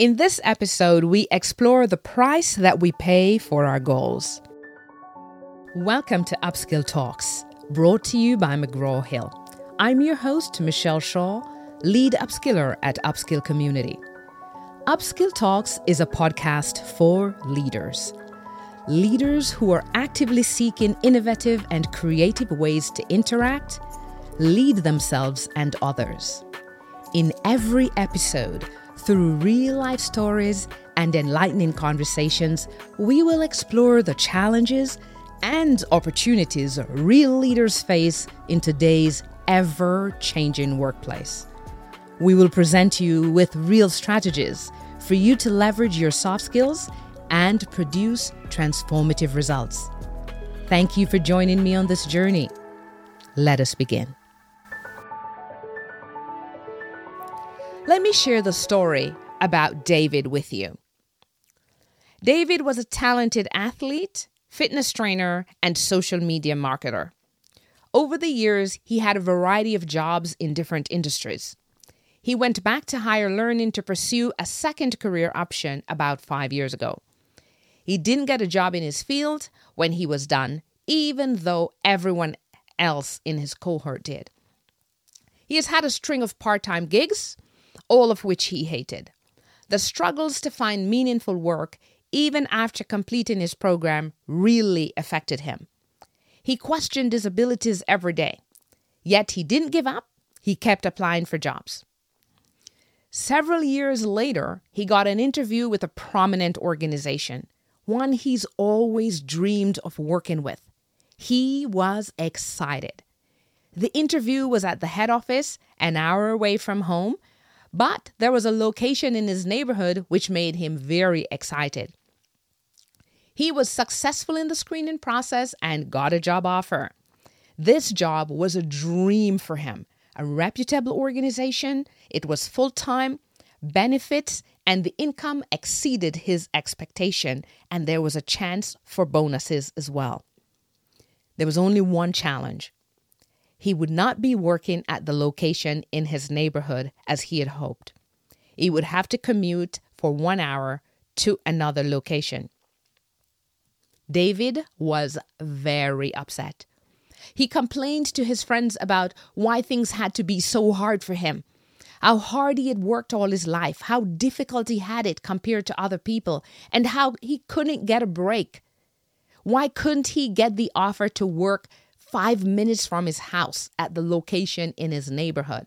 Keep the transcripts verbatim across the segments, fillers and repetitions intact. In this episode, we explore the price that we pay for our goals. Welcome to Upskill Talks, brought to you by McGraw Hill. I'm your host, Michelle Shaw, lead upskiller at Upskill Community. Upskill Talks is a podcast for leaders. Leaders who are actively seeking innovative and creative ways to interact, lead themselves and others. In every episode, through real-life stories and enlightening conversations, we will explore the challenges and opportunities real leaders face in today's ever-changing workplace. We will present you with real strategies for you to leverage your soft skills and produce transformative results. Thank you for joining me on this journey. Let us begin. Let me share the story about David with you. David was a talented athlete, fitness trainer, and social media marketer. Over the years, he had a variety of jobs in different industries. He went back to higher learning to pursue a second career option about five years ago. He didn't get a job in his field when he was done, even though everyone else in his cohort did. He has had a string of part-time gigs, all of which he hated. The struggles to find meaningful work, even after completing his program, really affected him. He questioned his abilities every day, yet he didn't give up. He kept applying for jobs. Several years later, he got an interview with a prominent organization, one he's always dreamed of working with. He was excited. The interview was at the head office, an hour away from home, but there was a location in his neighborhood which made him very excited. He was successful in the screening process and got a job offer. This job was a dream for him, a reputable organization. It was full-time, benefits, and the income exceeded his expectation, and there was a chance for bonuses as well. There was only one challenge. He would not be working at the location in his neighborhood as he had hoped. He would have to commute for one hour to another location. David was very upset. He complained to his friends about why things had to be so hard for him, how hard he had worked all his life, how difficult he had it compared to other people, and how he couldn't get a break. Why couldn't he get the offer to work five minutes from his house at the location in his neighborhood?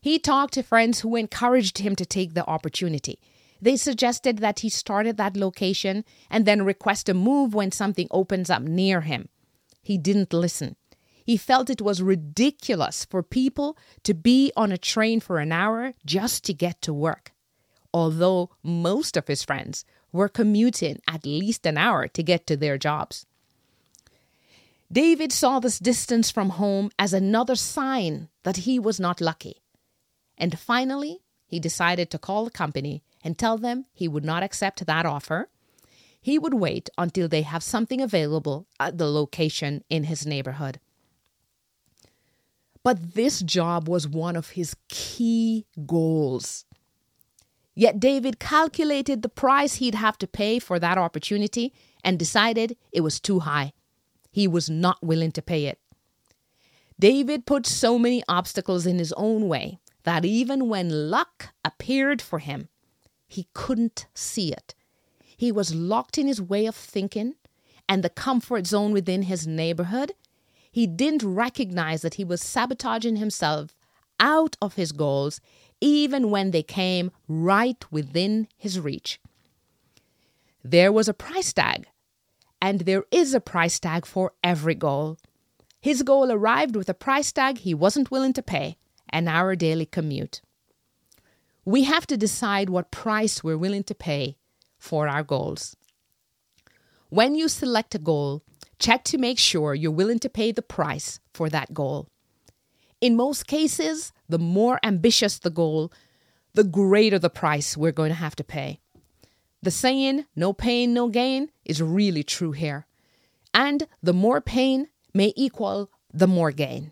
He talked to friends who encouraged him to take the opportunity. They suggested that he start at that location and then request a move when something opens up near him. He didn't listen. He felt it was ridiculous for people to be on a train for an hour just to get to work, although most of his friends were commuting at least an hour to get to their jobs. David saw this distance from home as another sign that he was not lucky. And finally, he decided to call the company and tell them he would not accept that offer. He would wait until they have something available at the location in his neighborhood. But this job was one of his key goals. Yet David calculated the price he'd have to pay for that opportunity and decided it was too high. He was not willing to pay it. David put so many obstacles in his own way that even when luck appeared for him, he couldn't see it. He was locked in his way of thinking and the comfort zone within his neighborhood. He didn't recognize that he was sabotaging himself out of his goals, even when they came right within his reach. There was a price tag. And there is a price tag for every goal. His goal arrived with a price tag he wasn't willing to pay, an hour daily commute. We have to decide what price we're willing to pay for our goals. When you select a goal, check to make sure you're willing to pay the price for that goal. In most cases, the more ambitious the goal, the greater the price we're going to have to pay. The saying, no pain, no gain, is really true here. And the more pain may equal the more gain.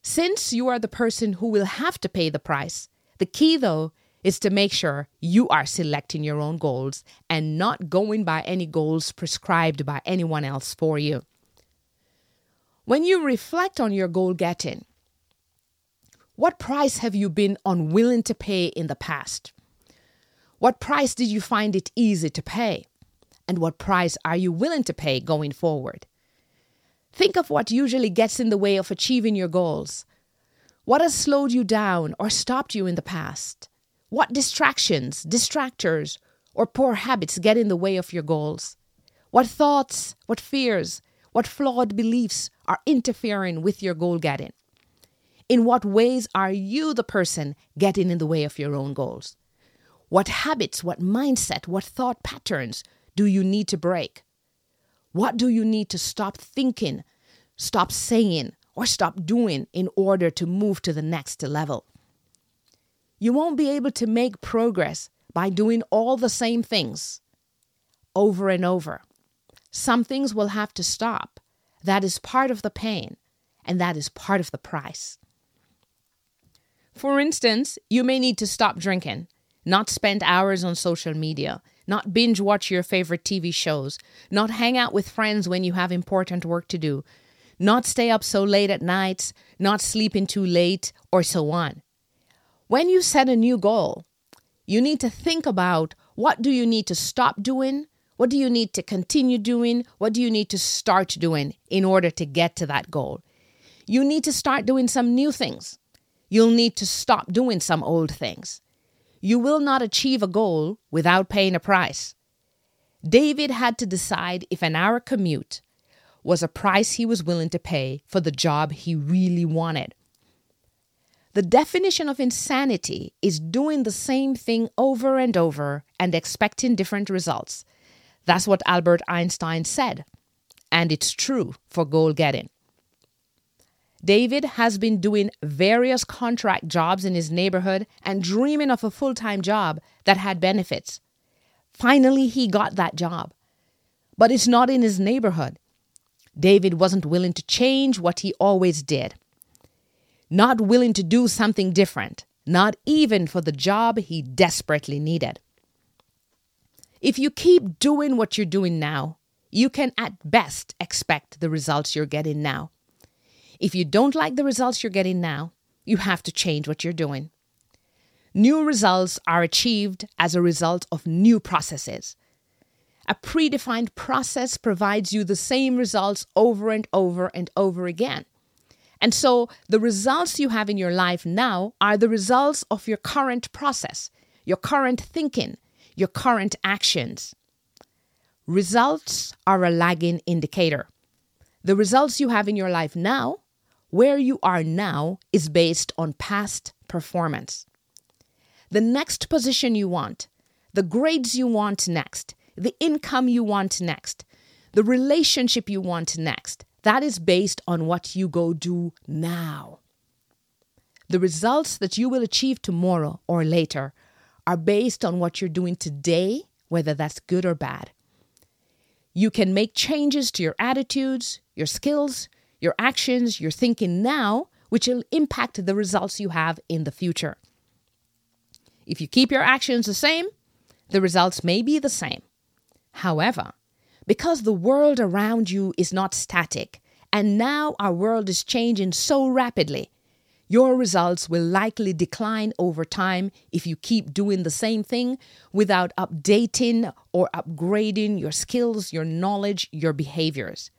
Since you are the person who will have to pay the price, the key, though, is to make sure you are selecting your own goals and not going by any goals prescribed by anyone else for you. When you reflect on your goal getting, what price have you been unwilling to pay in the past? What price did you find it easy to pay? And what price are you willing to pay going forward? Think of what usually gets in the way of achieving your goals. What has slowed you down or stopped you in the past? What distractions, distractors, or poor habits get in the way of your goals? What thoughts, what fears, what flawed beliefs are interfering with your goal getting? In what ways are you the person getting in the way of your own goals? What habits, what mindset, what thought patterns do you need to break? What do you need to stop thinking, stop saying, or stop doing in order to move to the next level? You won't be able to make progress by doing all the same things over and over. Some things will have to stop. That is part of the pain, and that is part of the price. For instance, you may need to stop drinking, not spend hours on social media, not binge watch your favorite T V shows, not hang out with friends when you have important work to do, not stay up so late at nights, not sleeping too late, or so on. When you set a new goal, you need to think about what do you need to stop doing, what do you need to continue doing, what do you need to start doing in order to get to that goal. You need to start doing some new things. You'll need to stop doing some old things. You will not achieve a goal without paying a price. David had to decide if an hour commute was a price he was willing to pay for the job he really wanted. The definition of insanity is doing the same thing over and over and expecting different results. That's what Albert Einstein said, and it's true for goal getting. David has been doing various contract jobs in his neighborhood and dreaming of a full-time job that had benefits. Finally, he got that job, but it's not in his neighborhood. David wasn't willing to change what he always did. Not willing to do something different, not even for the job he desperately needed. If you keep doing what you're doing now, you can at best expect the results you're getting now. If you don't like the results you're getting now, you have to change what you're doing. New results are achieved as a result of new processes. A predefined process provides you the same results over and over and over again. And so the results you have in your life now are the results of your current process, your current thinking, your current actions. Results are a lagging indicator. The results you have in your life now, where you are now, is based on past performance. The next position you want, the grades you want next, the income you want next, the relationship you want next, that is based on what you go do now. The results that you will achieve tomorrow or later are based on what you're doing today, whether that's good or bad. You can make changes to your attitudes, your skills, your actions, your thinking now, which will impact the results you have in the future. If you keep your actions the same, the results may be the same. However, because the world around you is not static, and now our world is changing so rapidly, your results will likely decline over time if you keep doing the same thing without updating or upgrading your skills, your knowledge, your behaviors.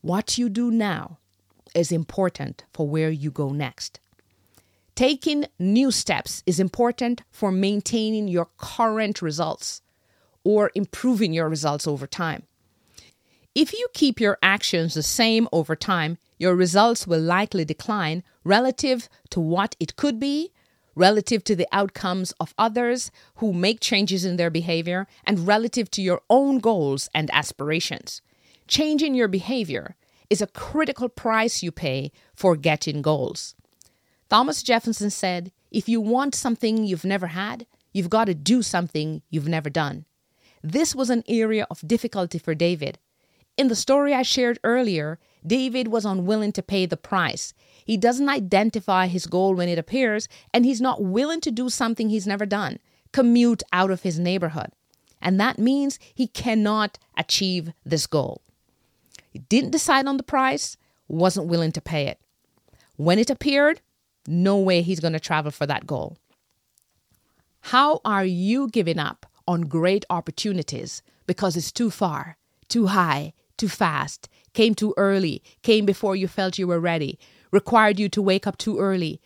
What you do now is important for where you go next. Taking new steps is important for maintaining your current results or improving your results over time. If you keep your actions the same over time, your results will likely decline relative to what it could be, relative to the outcomes of others who make changes in their behavior, and relative to your own goals and aspirations. Changing your behavior is a critical price you pay for getting goals. Thomas Jefferson said, "If you want something you've never had, you've got to do something you've never done." This was an area of difficulty for David. In the story I shared earlier, David was unwilling to pay the price. He doesn't identify his goal when it appears, and he's not willing to do something he's never done, commute out of his neighborhood. And that means he cannot achieve this goal. He didn't decide on the price, wasn't willing to pay it. When it appeared, no way he's going to travel for that goal. How are you giving up on great opportunities because it's too far, too high, too fast, came too early, came before you felt you were ready, required you to wake up too early,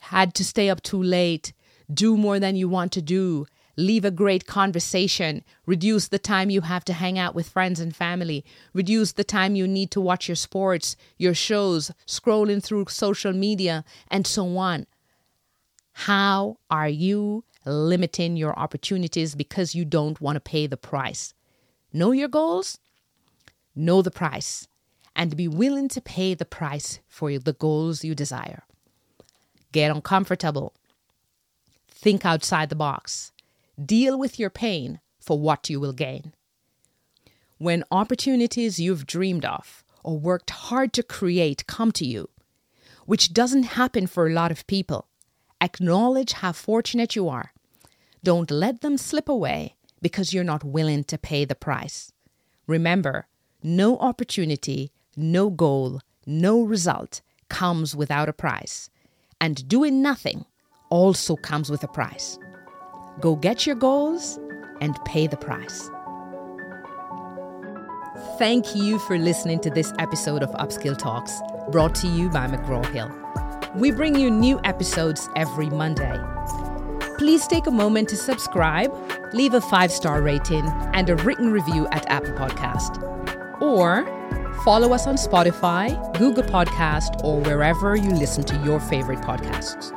had to stay up too late, do more than you want to do, leave a great conversation, reduce the time you have to hang out with friends and family, reduce the time you need to watch your sports, your shows, scrolling through social media, and so on. How are you limiting your opportunities because you don't want to pay the price? Know your goals, know the price, and be willing to pay the price for the goals you desire. Get uncomfortable. Think outside the box. Deal with your pain for what you will gain. When opportunities you've dreamed of or worked hard to create come to you, which doesn't happen for a lot of people, acknowledge how fortunate you are. Don't let them slip away because you're not willing to pay the price. Remember, no opportunity, no goal, no result comes without a price. And doing nothing also comes with a price. Go get your goals and pay the price. Thank you for listening to this episode of Upskill Talks, brought to you by McGraw Hill. We bring you new episodes every Monday. Please take a moment to subscribe, leave a five-star rating, and a written review at Apple Podcast. Or follow us on Spotify, Google Podcast, or wherever you listen to your favorite podcasts.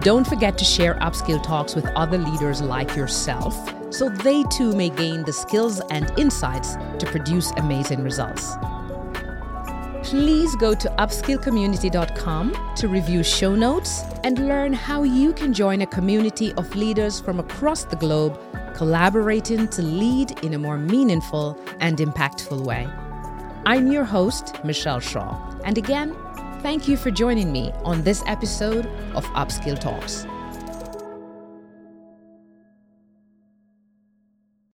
Don't forget to share Upskill Talks with other leaders like yourself, so they too may gain the skills and insights to produce amazing results. Please go to upskill community dot com to review show notes and learn how you can join a community of leaders from across the globe, collaborating to lead in a more meaningful and impactful way. I'm your host, Michelle Shaw, and again, thank you for joining me on this episode of Upskill Talks.